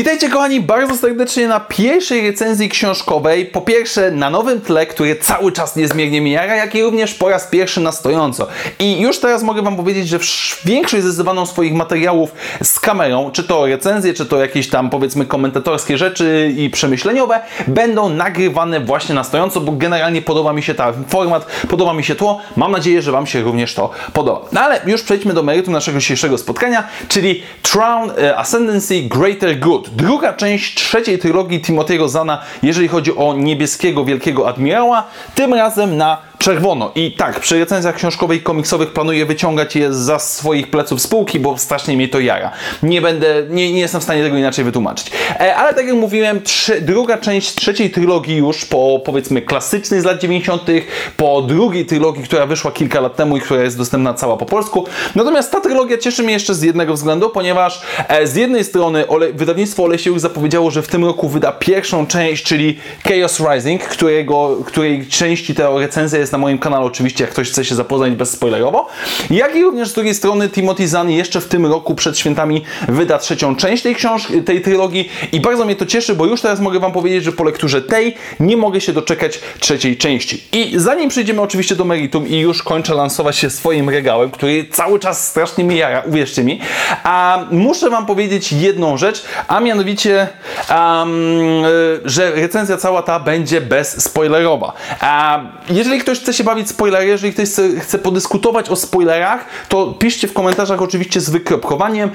Witajcie kochani bardzo serdecznie na pierwszej recenzji książkowej, po pierwsze na nowym tle, który cały czas niezmiernie mnie jara, jak i również po raz pierwszy na stojąco. I już teraz mogę wam powiedzieć, że większość zdecydowaną swoich materiałów z kamerą, czy to recenzje, czy to jakieś tam powiedzmy komentatorskie rzeczy i przemyśleniowe, będą nagrywane właśnie na stojąco, bo generalnie podoba mi się ten format, podoba mi się tło, mam nadzieję, że wam się również to podoba. No ale już przejdźmy do meritum naszego dzisiejszego spotkania, czyli Thrawn Ascendancy Greater Good. Druga część trzeciej trylogii Timothy'ego Zahna, jeżeli chodzi o niebieskiego wielkiego admirała, tym razem na czerwono. I tak, przy recenzjach książkowych i komiksowych planuję wyciągać je za swoich pleców spółki, bo strasznie mnie to jara. Nie jestem w stanie tego inaczej wytłumaczyć. Ale tak jak mówiłem, druga część trzeciej trylogii już po, powiedzmy, klasycznej z lat 90., po drugiej trylogii, która wyszła kilka lat temu i która jest dostępna cała po polsku. Natomiast ta trylogia cieszy mnie jeszcze z jednego względu, ponieważ z jednej strony wydawnictwo Olesiejuk zapowiedziało, że w tym roku wyda pierwszą część, czyli Chaos Rising, której części ta recenzja jest na moim kanale oczywiście, jak ktoś chce się zapoznać bezspoilerowo. Jak i również z drugiej strony Timothy Zahn jeszcze w tym roku przed świętami wyda trzecią część tej trylogii i bardzo mnie to cieszy, bo już teraz mogę wam powiedzieć, że po lekturze tej nie mogę się doczekać trzeciej części. I zanim przejdziemy oczywiście do meritum i już kończę lansować się swoim regałem, który cały czas strasznie mnie jara, uwierzcie mi, a muszę wam powiedzieć jedną rzecz, a mianowicie, że recenzja cała ta będzie bezspoilerowa. Jeżeli ktoś chce się bawić spoilery, jeżeli ktoś chce podyskutować o spoilerach, to piszcie w komentarzach oczywiście z wykropkowaniem.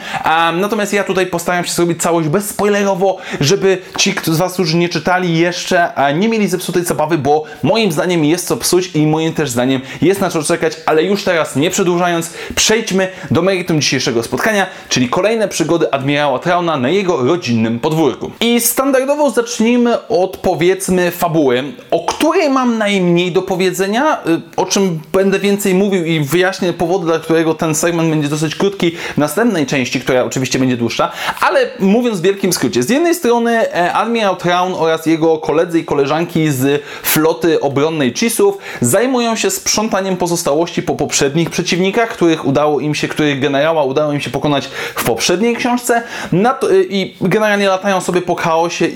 Natomiast ja tutaj postaram się zrobić całość bezspoilerowo, żeby ci z was, którzy nie czytali jeszcze, nie mieli zepsutej zabawy, bo moim zdaniem jest co psuć i moim też zdaniem jest na co czekać, ale już teraz nie przedłużając, przejdźmy do meritum dzisiejszego spotkania, czyli kolejne przygody admirała Thrawna na jego rodzinnym podwórku. I standardowo zacznijmy od powiedzmy fabuły, o której mam najmniej do powiedzenia, o czym będę więcej mówił i wyjaśnię powody, dla którego ten segment będzie dosyć krótki w następnej części, która oczywiście będzie dłuższa, ale mówiąc w wielkim skrócie. Z jednej strony admirał Thrawn oraz jego koledzy i koleżanki z floty obronnej Chissów zajmują się sprzątaniem pozostałości po poprzednich przeciwnikach, których generała udało im się pokonać w poprzedniej książce i generalnie latają sobie po chaosie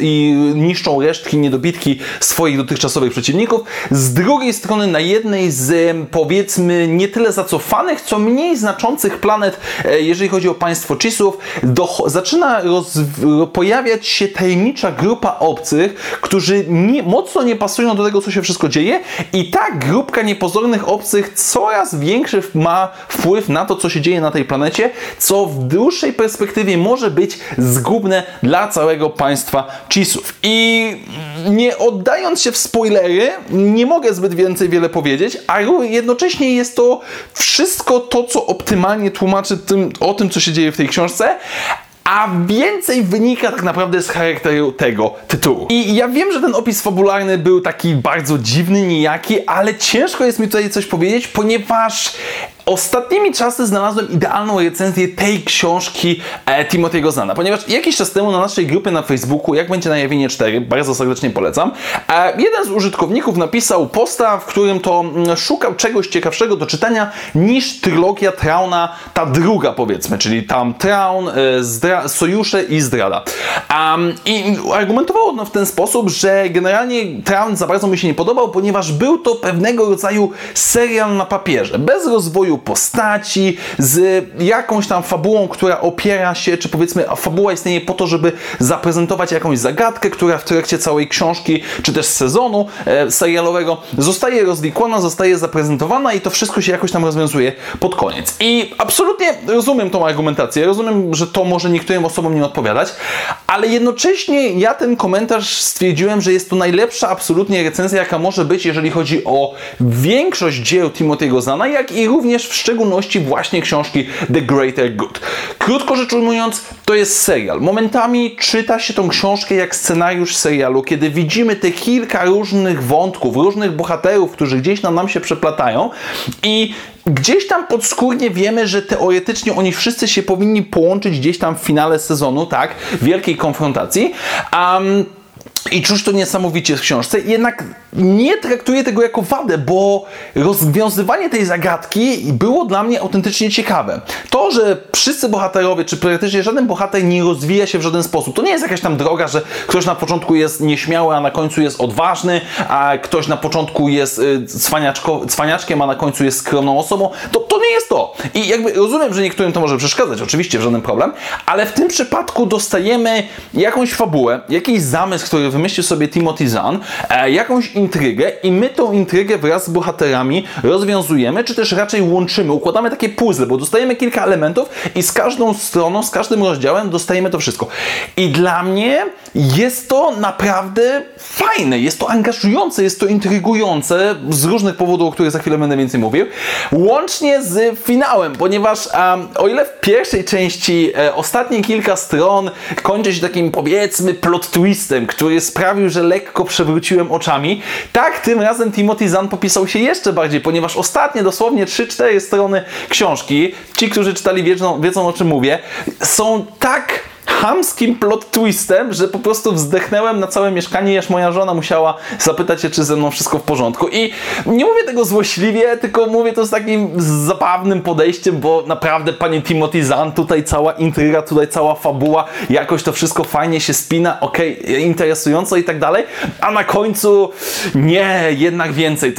i niszczą resztki, niedobitki swoich dotychczasowych przeciwników. Z drugiej strony na jednej z powiedzmy nie tyle zacofanych, co mniej znaczących planet, jeżeli chodzi o państwo Chissów, zaczyna pojawiać się tajemnicza grupa obcych, którzy mocno nie pasują do tego, co się wszystko dzieje i ta grupka niepozornych obcych coraz większy ma wpływ na to, co się dzieje na tej planecie, co w dłuższej perspektywie może być zgubne dla całego państwa Chissów. I nie oddając się w spoilery, nie mogę zbyt wiele powiedzieć, a jednocześnie jest to wszystko to, co optymalnie tłumaczy o tym, co się dzieje w tej książce, a więcej wynika tak naprawdę z charakteru tego tytułu. I ja wiem, że ten opis fabularny był taki bardzo dziwny, nijaki, ale ciężko jest mi tutaj coś powiedzieć, ponieważ ostatnimi czasy znalazłem idealną recenzję tej książki Timothy'ego Zahna, ponieważ jakiś czas temu na naszej grupie na Facebooku, jak będzie najawienie 4, bardzo serdecznie polecam, jeden z użytkowników napisał posta, w którym to szukał czegoś ciekawszego do czytania niż trylogia Thrawna, ta druga powiedzmy, czyli tam Thrawn, Sojusze i Zdrada. I argumentował on w ten sposób, że generalnie Thrawn za bardzo mi się nie podobał, ponieważ był to pewnego rodzaju serial na papierze, bez rozwoju postaci, z jakąś tam fabułą, która opiera się, czy powiedzmy fabuła istnieje po to, żeby zaprezentować jakąś zagadkę, która w trakcie całej książki, czy też sezonu serialowego zostaje rozwikłana, zostaje zaprezentowana i to wszystko się jakoś tam rozwiązuje pod koniec. I absolutnie rozumiem tą argumentację, rozumiem, że to może niektórym osobom nie odpowiadać, ale jednocześnie ja ten komentarz stwierdziłem, że jest to najlepsza absolutnie recenzja, jaka może być, jeżeli chodzi o większość dzieł Timothy'ego Zahna, jak i również w szczególności właśnie książki The Greater Good. Krótko rzecz ujmując, to jest serial. Momentami czyta się tą książkę jak scenariusz serialu, kiedy widzimy te kilka różnych wątków, różnych bohaterów, którzy gdzieś nam się przeplatają i gdzieś tam podskórnie wiemy, że teoretycznie oni wszyscy się powinni połączyć gdzieś tam w finale sezonu, tak, wielkiej konfrontacji. I czuć to niesamowicie w książce, jednak nie traktuję tego jako wadę, bo rozwiązywanie tej zagadki było dla mnie autentycznie ciekawe. To, że wszyscy bohaterowie, czy praktycznie żaden bohater nie rozwija się w żaden sposób, to nie jest jakaś tam droga, że ktoś na początku jest nieśmiały, a na końcu jest odważny, a ktoś na początku jest cwaniaczkiem, a na końcu jest skromną osobą, to nie jest to. I jakby rozumiem, że niektórym to może przeszkadzać, oczywiście, żaden problem, ale w tym przypadku dostajemy jakąś fabułę, jakiś zamysł, który wymyślił sobie Timothy Zahn, jakąś intrygę i my tą intrygę wraz z bohaterami rozwiązujemy, czy też raczej łączymy, układamy takie puzzle, bo dostajemy kilka elementów i z każdą stroną, z każdym rozdziałem dostajemy to wszystko. I dla mnie jest to naprawdę fajne, jest to angażujące, jest to intrygujące z różnych powodów, o których za chwilę będę więcej mówił, łącznie z finałem, ponieważ o ile w pierwszej części ostatnie kilka stron kończy się takim, powiedzmy, plot twistem, który sprawił, że lekko przewróciłem oczami, tak tym razem Timothy Zahn popisał się jeszcze bardziej, ponieważ ostatnie dosłownie 3-4 strony książki, ci, którzy czytali wiedzą o czym mówię, są tak chamskim plot twistem, że po prostu wzdechnęłem na całe mieszkanie, aż moja żona musiała zapytać się, czy ze mną wszystko w porządku. I nie mówię tego złośliwie, tylko mówię to z takim zabawnym podejściem, bo naprawdę, panie Timothy Zahn, tutaj cała intryga, tutaj cała fabuła, jakoś to wszystko fajnie się spina, okej, interesująco i tak dalej, a na końcu nie, jednak więcej.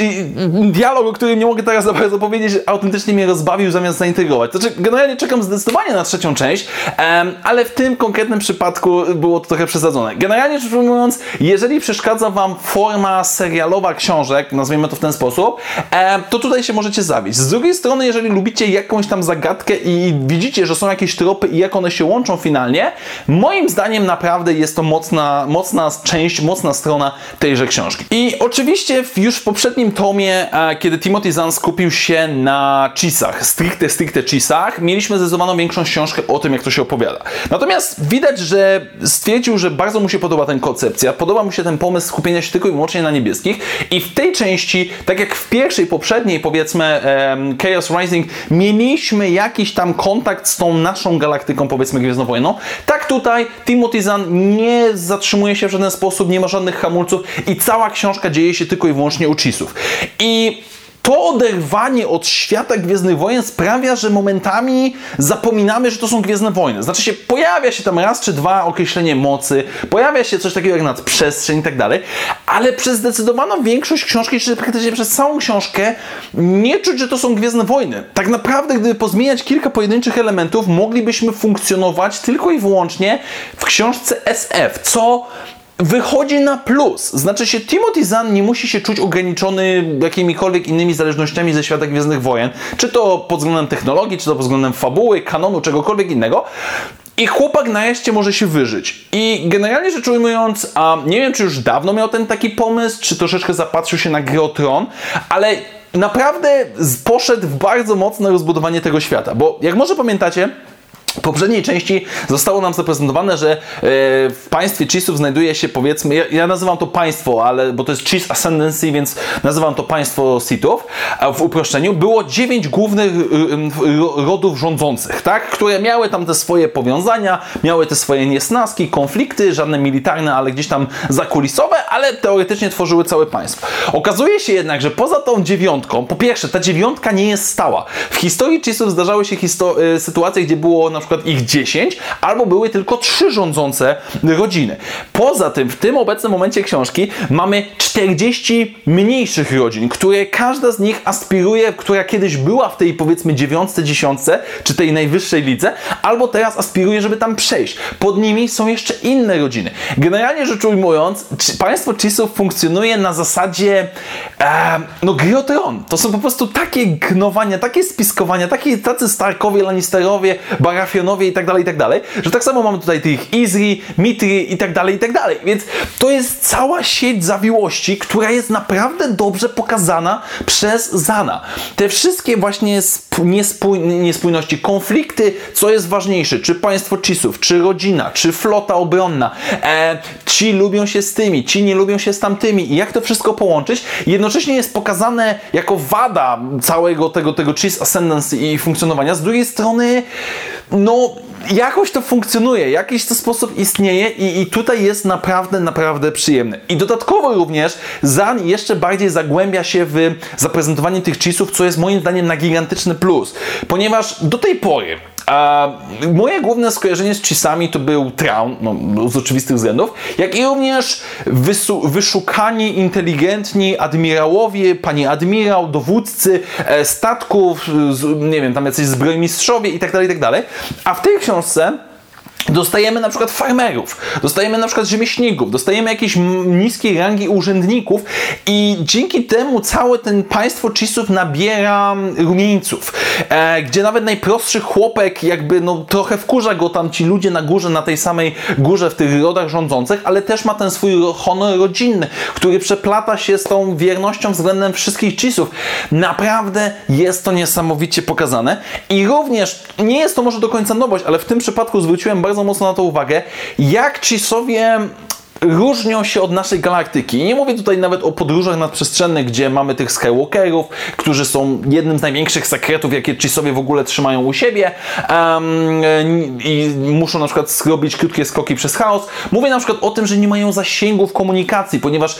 I dialog, o którym nie mogę teraz za bardzo powiedzieć, autentycznie mnie rozbawił zamiast zaintrygować. Znaczy, generalnie czekam zdecydowanie na trzecią część, ale w tym konkretnym przypadku było to trochę przesadzone. Generalnie rzecz ujmując, jeżeli przeszkadza Wam forma serialowa książek, nazwijmy to w ten sposób, to tutaj się możecie zabić. Z drugiej strony, jeżeli lubicie jakąś tam zagadkę i widzicie, że są jakieś tropy i jak one się łączą finalnie, moim zdaniem naprawdę jest to mocna część, mocna strona tejże książki. I oczywiście już w poprzednim tomie, kiedy Timothy Zahn skupił się na Chissach, stricte Chissach, mieliśmy zdecydowaną większą książkę o tym, jak to się opowiada. Natomiast widać, że stwierdził, że bardzo mu się podoba ten koncepcja, podoba mu się ten pomysł skupienia się tylko i wyłącznie na niebieskich i w tej części, tak jak w pierwszej, poprzedniej, powiedzmy Chaos Rising, mieliśmy jakiś tam kontakt z tą naszą galaktyką, powiedzmy Gwiezdną Wojną. Tak tutaj Timothy Zahn nie zatrzymuje się w żaden sposób, nie ma żadnych hamulców i cała książka dzieje się tylko i wyłącznie u Chissów. I to oderwanie od świata Gwiezdnych Wojen sprawia, że momentami zapominamy, że to są Gwiezdne Wojny. Znaczy się, pojawia się tam raz czy dwa określenie mocy, pojawia się coś takiego jak nadprzestrzeń i tak dalej, ale przez zdecydowaną większość książki, czy praktycznie przez całą książkę, nie czuć, że to są Gwiezdne Wojny. Tak naprawdę, gdyby pozmieniać kilka pojedynczych elementów, moglibyśmy funkcjonować tylko i wyłącznie w książce SF, co wychodzi na plus. Znaczy się, Timothy Zahn nie musi się czuć ograniczony jakimikolwiek innymi zależnościami ze świata Gwiezdnych Wojen. Czy to pod względem technologii, czy to pod względem fabuły, kanonu, czegokolwiek innego. I chłopak nareszcie może się wyżyć. I generalnie rzecz ujmując, nie wiem, czy już dawno miał ten taki pomysł, czy troszeczkę zapatrzył się na Grę o Tron, ale naprawdę poszedł w bardzo mocne rozbudowanie tego świata. Bo jak może pamiętacie, w poprzedniej części zostało nam zaprezentowane, że w państwie Chissów znajduje się, powiedzmy, ja nazywam to państwo, ale bo to jest Chaos Ascendancy, więc nazywam to państwo Sithów, a w uproszczeniu było 9 głównych rodów rządzących, tak? Które miały tam te swoje powiązania, miały te swoje niesnaski, konflikty, żadne militarne, ale gdzieś tam zakulisowe, ale teoretycznie tworzyły całe państwo. Okazuje się jednak, że poza tą 9, po pierwsze, ta 9 nie jest stała. W historii Chissów zdarzały się sytuacje, gdzie było na przykład ich 10, albo były tylko 3 rządzące rodziny. Poza tym, w tym obecnym momencie książki mamy 40 mniejszych rodzin, które każda z nich aspiruje, która kiedyś była w tej, powiedzmy, 9, 10, czy tej najwyższej lidze, albo teraz aspiruje, żeby tam przejść. Pod nimi są jeszcze inne rodziny. Generalnie rzecz ujmując, państwo Chissów funkcjonuje na zasadzie Gry o Tron. To są po prostu takie gnowania, takie spiskowania, tacy Starkowie, Lannisterowie, Barafionowie i tak dalej, że tak samo mamy tutaj tych Izri, Mitri i tak dalej, więc to jest cała sieć zawiłości, która jest naprawdę dobrze pokazana przez Zahna. Te wszystkie właśnie niespójności, konflikty, co jest ważniejsze, czy państwo Chissów, czy rodzina, czy flota obronna, ci lubią się z tymi, ci nie lubią się z tamtymi i jak to wszystko połączyć, jednocześnie jest pokazane jako wada całego tego Chiss Ascendancy i funkcjonowania, z drugiej strony no jakoś to funkcjonuje, jakiś to sposób istnieje i tutaj jest naprawdę, naprawdę przyjemny. I dodatkowo również Zahn jeszcze bardziej zagłębia się w zaprezentowanie tych cheese'ów, co jest moim zdaniem na gigantyczny plus, ponieważ do tej pory moje główne skojarzenie z cheese'ami to był Thrawn, no, z oczywistych względów, jak i również wyszukani, inteligentni admirałowie, pani admirał, dowódcy statków, nie wiem, tam jacyś zbrojmistrzowie i tak dalej, a w tej książce dostajemy na przykład farmerów, dostajemy na przykład rzemieślników, dostajemy jakieś niskiej rangi urzędników i dzięki temu całe ten państwo cheese'ów nabiera rumieńców, gdzie nawet najprostszy chłopek jakby no trochę wkurza go tam ci ludzie na górze, na tej samej górze w tych rodach rządzących, ale też ma ten swój honor rodzinny, który przeplata się z tą wiernością względem wszystkich cheese'ów. Naprawdę jest to niesamowicie pokazane i również nie jest to może do końca nowość, ale w tym przypadku zwróciłem bardzo mocno na to uwagę, jak cheese'owie różnią się od naszej galaktyki. Nie mówię tutaj nawet o podróżach nadprzestrzennych, gdzie mamy tych Skywalkerów, którzy są jednym z największych sekretów, jakie cheese'owie w ogóle trzymają u siebie i muszą na przykład zrobić krótkie skoki przez chaos. Mówię na przykład o tym, że nie mają zasięgów komunikacji, ponieważ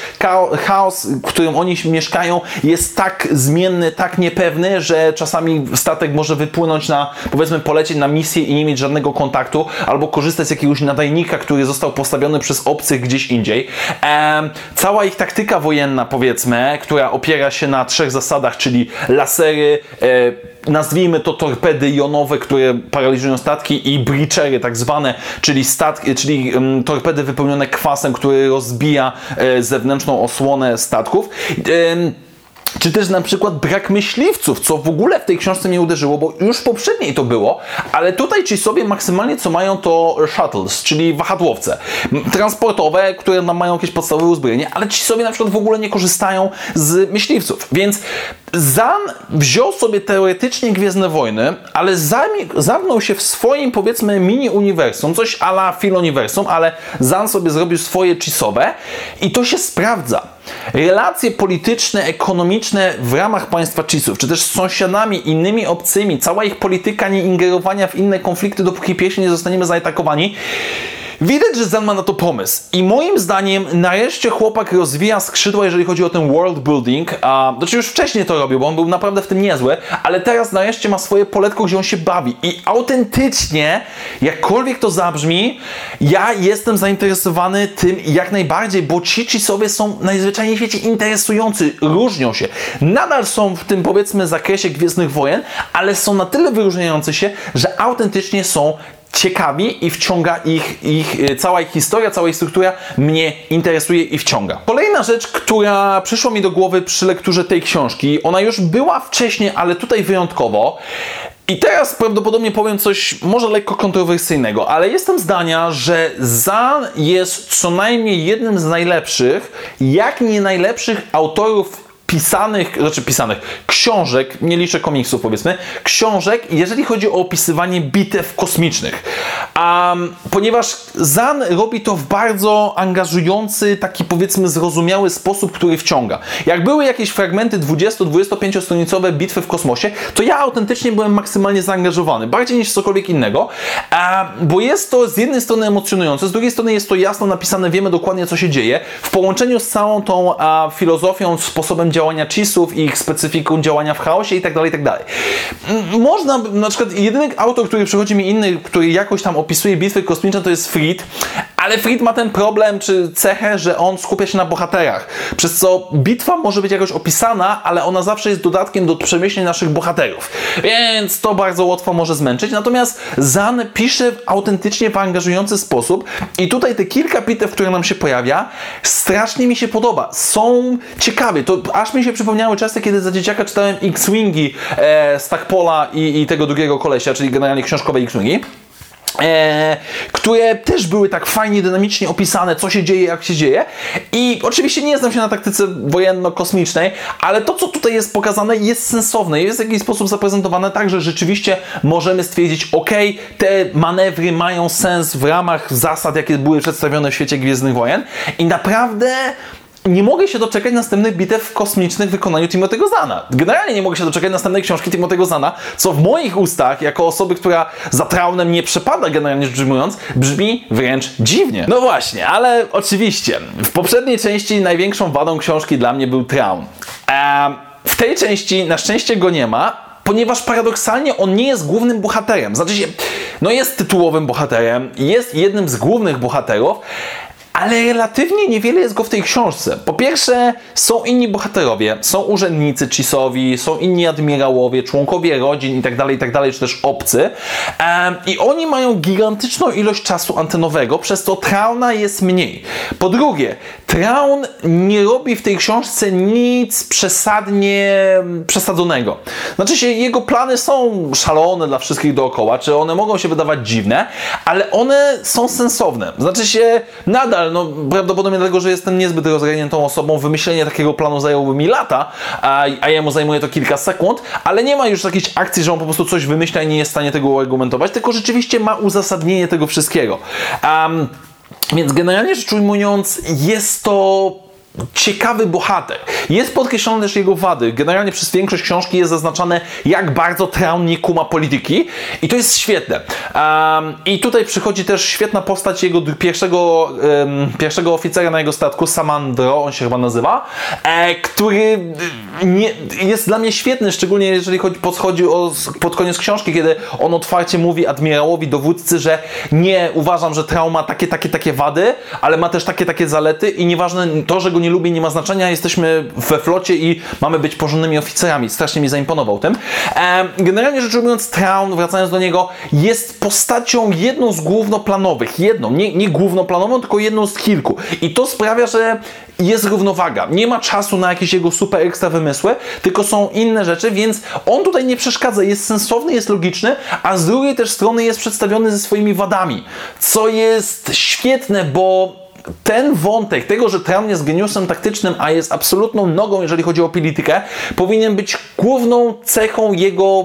chaos, w którym oni mieszkają, jest tak zmienny, tak niepewny, że czasami statek może wypłynąć na, powiedzmy, polecieć na misję i nie mieć żadnego kontaktu, albo korzystać z jakiegoś nadajnika, który został postawiony przez obcych gdzieś indziej. Cała ich taktyka wojenna, powiedzmy, która opiera się na 3 zasadach, czyli lasery, nazwijmy to torpedy jonowe, które paraliżują statki, i breachery tak zwane, czyli statki, czyli torpedy wypełnione kwasem, który rozbija zewnętrzną osłonę statków. Czy też na przykład brak myśliwców, co w ogóle w tej książce mnie uderzyło, bo już w poprzedniej to było, ale tutaj ci sobie maksymalnie co mają to shuttles, czyli wahadłowce transportowe, które nam mają jakieś podstawowe uzbrojenie, ale ci sobie na przykład w ogóle nie korzystają z myśliwców, więc Zahn wziął sobie teoretycznie Gwiezdne Wojny, ale zamknął się w swoim, powiedzmy, mini-uniwersum, coś a la filoniwersum, ale Zahn sobie zrobił swoje cheese'owe i to się sprawdza. Relacje polityczne, ekonomiczne w ramach państwa cheese'ów, czy też z sąsiadami, innymi obcymi, cała ich polityka nieingerowania w inne konflikty, dopóki pierwsi nie zostaniemy zaatakowani. Widać, że Zahn ma na to pomysł i moim zdaniem nareszcie chłopak rozwija skrzydła, jeżeli chodzi o ten world building. Znaczy już wcześniej to robił, bo on był naprawdę w tym niezły, ale teraz nareszcie ma swoje poletko, gdzie on się bawi i autentycznie, jakkolwiek to zabrzmi, ja jestem zainteresowany tym jak najbardziej, bo ci cheese'owie są najzwyczajniej w świecie interesujący, różnią się. Nadal są w tym, powiedzmy, zakresie Gwiezdnych Wojen, ale są na tyle wyróżniający się, że autentycznie są ciekawi i wciąga cała ich historia, cała ich struktura mnie interesuje i wciąga. Kolejna rzecz, która przyszła mi do głowy przy lekturze tej książki, ona już była wcześniej, ale tutaj wyjątkowo. I teraz prawdopodobnie powiem coś może lekko kontrowersyjnego, ale jestem zdania, że Zahn jest co najmniej jednym z najlepszych, jak nie najlepszych autorów książek, nie liczę komiksów, powiedzmy, książek, jeżeli chodzi o opisywanie bitew kosmicznych. Ponieważ Zahn robi to w bardzo angażujący, taki, powiedzmy, zrozumiały sposób, który wciąga. Jak były jakieś fragmenty 20-25 stronicowe bitwy w kosmosie, to ja autentycznie byłem maksymalnie zaangażowany, bardziej niż cokolwiek innego, bo jest to z jednej strony emocjonujące, z drugiej strony jest to jasno napisane, wiemy dokładnie co się dzieje, w połączeniu z całą tą filozofią, sposobem działania cheese'ów i ich specyfiką działania w chaosie i tak dalej. Można, na przykład jedyny autor, który przychodzi mi inny, który jakoś tam opisuje bitwy kosmiczne, to jest Fried, ale Fried ma ten problem, czy cechę, że on skupia się na bohaterach, przez co bitwa może być jakoś opisana, ale ona zawsze jest dodatkiem do przemyśleń naszych bohaterów, więc to bardzo łatwo może zmęczyć, natomiast Zahn pisze autentycznie w angażujący sposób i tutaj te kilka bitew, które nam się pojawia, strasznie mi się podoba, są ciekawe, to aż mi się przypomniały czasy, kiedy za dzieciaka czytałem X-Wingi Stackpola i tego drugiego kolesia, czyli generalnie książkowe X-Wingi, które też były tak fajnie, dynamicznie opisane, co się dzieje, jak się dzieje. I oczywiście nie znam się na taktyce wojenno-kosmicznej, ale to, co tutaj jest pokazane, jest sensowne, jest w jakiś sposób zaprezentowane tak, że rzeczywiście możemy stwierdzić, ok, te manewry mają sens w ramach zasad, jakie były przedstawione w świecie Gwiezdnych Wojen i naprawdę Nie mogę się doczekać następnych bitew kosmicznych w wykonaniu Timothy'ego Zahna. Generalnie nie mogę się doczekać następnej książki Timothy'ego Zahna, co w moich ustach, jako osoby, która za Traunem nie przepada generalnie rzecz ujmując, brzmi wręcz dziwnie. No właśnie, ale oczywiście, w poprzedniej części największą wadą książki dla mnie był Traun. W tej części na szczęście go nie ma, ponieważ paradoksalnie on nie jest głównym bohaterem. Znaczy się, no jest tytułowym bohaterem, jest jednym z głównych bohaterów, ale relatywnie niewiele jest go w tej książce. Po pierwsze, są inni bohaterowie, są urzędnicy Chissowi, są inni admirałowie, członkowie rodzin itd., czy też obcy. I oni mają gigantyczną ilość czasu antenowego, przez to Trauna jest mniej. Po drugie, Traun nie robi w tej książce nic przesadzonego. Znaczy się, jego plany są szalone dla wszystkich dookoła, czy one mogą się wydawać dziwne, ale one są sensowne. Znaczy się, nadal no, prawdopodobnie dlatego, że jestem niezbyt rozgarniętą osobą, wymyślenie takiego planu zajęłoby mi lata, a jemu zajmuje to kilka sekund, ale nie ma już jakiejś akcji, że on po prostu coś wymyśla i nie jest w stanie tego argumentować, tylko rzeczywiście ma uzasadnienie tego wszystkiego. Więc generalnie rzecz ujmując, jest to ciekawy bohater. Jest podkreślone też jego wady. Generalnie przez większość książki jest zaznaczane, jak bardzo Traun nie kuma polityki i to jest świetne. I tutaj przychodzi też świetna postać jego pierwszego oficera na jego statku, Samandro, on się chyba nazywa, który jest dla mnie świetny, szczególnie jeżeli chodzi o pod koniec książki, kiedy on otwarcie mówi admirałowi, dowódcy, że nie uważam, że Traun ma takie wady, ale ma też takie zalety i nieważne to, że go nie lubię, nie ma znaczenia, jesteśmy we flocie i mamy być porządnymi oficerami. Strasznie mi zaimponował tym. Generalnie rzecz ujmując, Traun, wracając do niego, jest postacią jedną z głównoplanowych. Nie głównoplanową, tylko jedną z kilku. I to sprawia, że jest równowaga. Nie ma czasu na jakieś jego super ekstra wymysły, tylko są inne rzeczy, więc on tutaj nie przeszkadza. Jest sensowny, jest logiczny, a z drugiej też strony jest przedstawiony ze swoimi wadami. Co jest świetne, bo ten wątek tego, że Traun jest geniuszem taktycznym, a jest absolutną nogą, jeżeli chodzi o politykę, powinien być główną cechą jego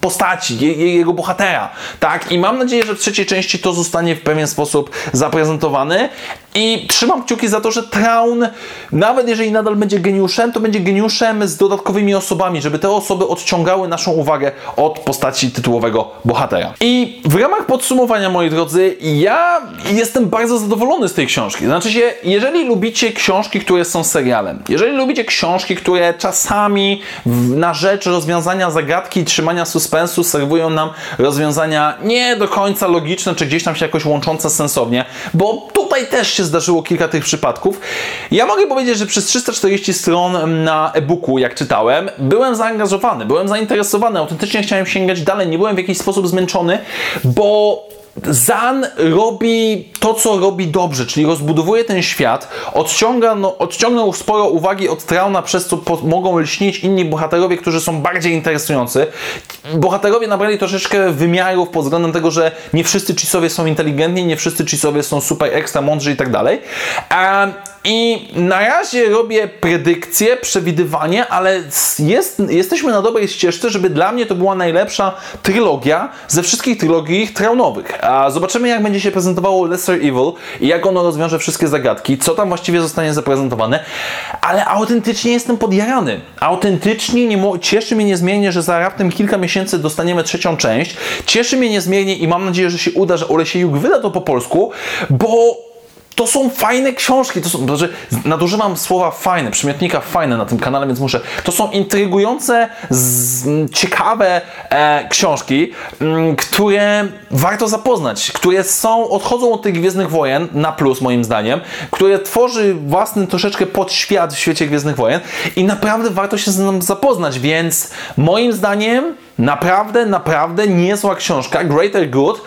postaci, jego bohatera. Tak? I mam nadzieję, że w trzeciej części to zostanie w pewien sposób zaprezentowane. I trzymam kciuki za to, że Traun, nawet jeżeli nadal będzie geniuszem, to będzie geniuszem z dodatkowymi osobami, żeby te osoby odciągały naszą uwagę od postaci tytułowego bohatera. I w ramach podsumowania, moi drodzy, ja jestem bardzo zadowolony z tej książki. Znaczy się, jeżeli lubicie książki, które są serialem, jeżeli lubicie książki, które czasami na rzecz rozwiązania zagadki i trzymania suspensu serwują nam rozwiązania nie do końca logiczne, czy gdzieś tam się jakoś łączące sensownie, bo tutaj też się zdarzyło kilka tych przypadków. Ja mogę powiedzieć, że przez 340 stron na e-booku, jak czytałem, byłem zaangażowany, byłem zainteresowany, autentycznie chciałem sięgać dalej, nie byłem w jakiś sposób zmęczony, bo Zahn robi to, co robi dobrze, czyli rozbudowuje ten świat, odciągnął sporo uwagi od Trauna, przez co mogą lśnić inni bohaterowie, którzy są bardziej interesujący. Bohaterowie nabrali troszeczkę wymiarów pod względem tego, że nie wszyscy Chissowie są inteligentni, nie wszyscy Chissowie są super ekstra mądrzy i tak dalej. I na razie robię predykcję, przewidywanie, ale jesteśmy na dobrej ścieżce, żeby dla mnie to była najlepsza trylogia ze wszystkich trylogii Traunowych. A zobaczymy, jak będzie się prezentowało Lesser Evil i jak ono rozwiąże wszystkie zagadki, co tam właściwie zostanie zaprezentowane, ale autentycznie jestem podjarany. Autentycznie cieszy mnie niezmiernie, że za raptem kilka miesięcy dostaniemy trzecią część. Cieszy mnie niezmiernie i mam nadzieję, że się uda, że Olesiejuk wyda to po polsku, bo to są fajne książki, znaczy nadużywam słowa fajne, przymiotnika fajne na tym kanale, więc muszę. To są intrygujące, ciekawe książki, które warto zapoznać, które odchodzą od tych Gwiezdnych Wojen, na plus moim zdaniem, które tworzy własny troszeczkę podświat w świecie Gwiezdnych Wojen i naprawdę warto się z nim zapoznać, więc moim zdaniem naprawdę niezła książka, Greater Good.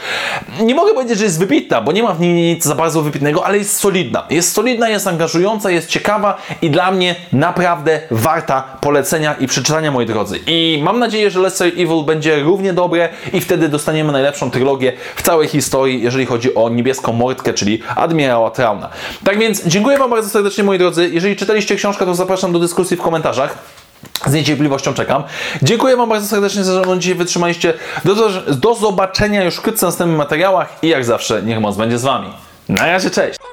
Nie mogę powiedzieć, że jest wybitna, bo nie ma w niej nic za bardzo wybitnego, ale jest solidna. Jest solidna, jest angażująca, jest ciekawa i dla mnie naprawdę warta polecenia i przeczytania, moi drodzy. I mam nadzieję, że Lesser Evil będzie równie dobre i wtedy dostaniemy najlepszą trylogię w całej historii, jeżeli chodzi o niebieską mordkę, czyli admirała Trauna. Tak więc dziękuję Wam bardzo serdecznie, moi drodzy. Jeżeli czytaliście książkę, to zapraszam do dyskusji w komentarzach. Z niecierpliwością czekam. Dziękuję Wam bardzo serdecznie, że dzisiaj wytrzymaliście. Do zobaczenia już wkrótce w następnych materiałach i jak zawsze niech moc będzie z Wami. Na razie, cześć!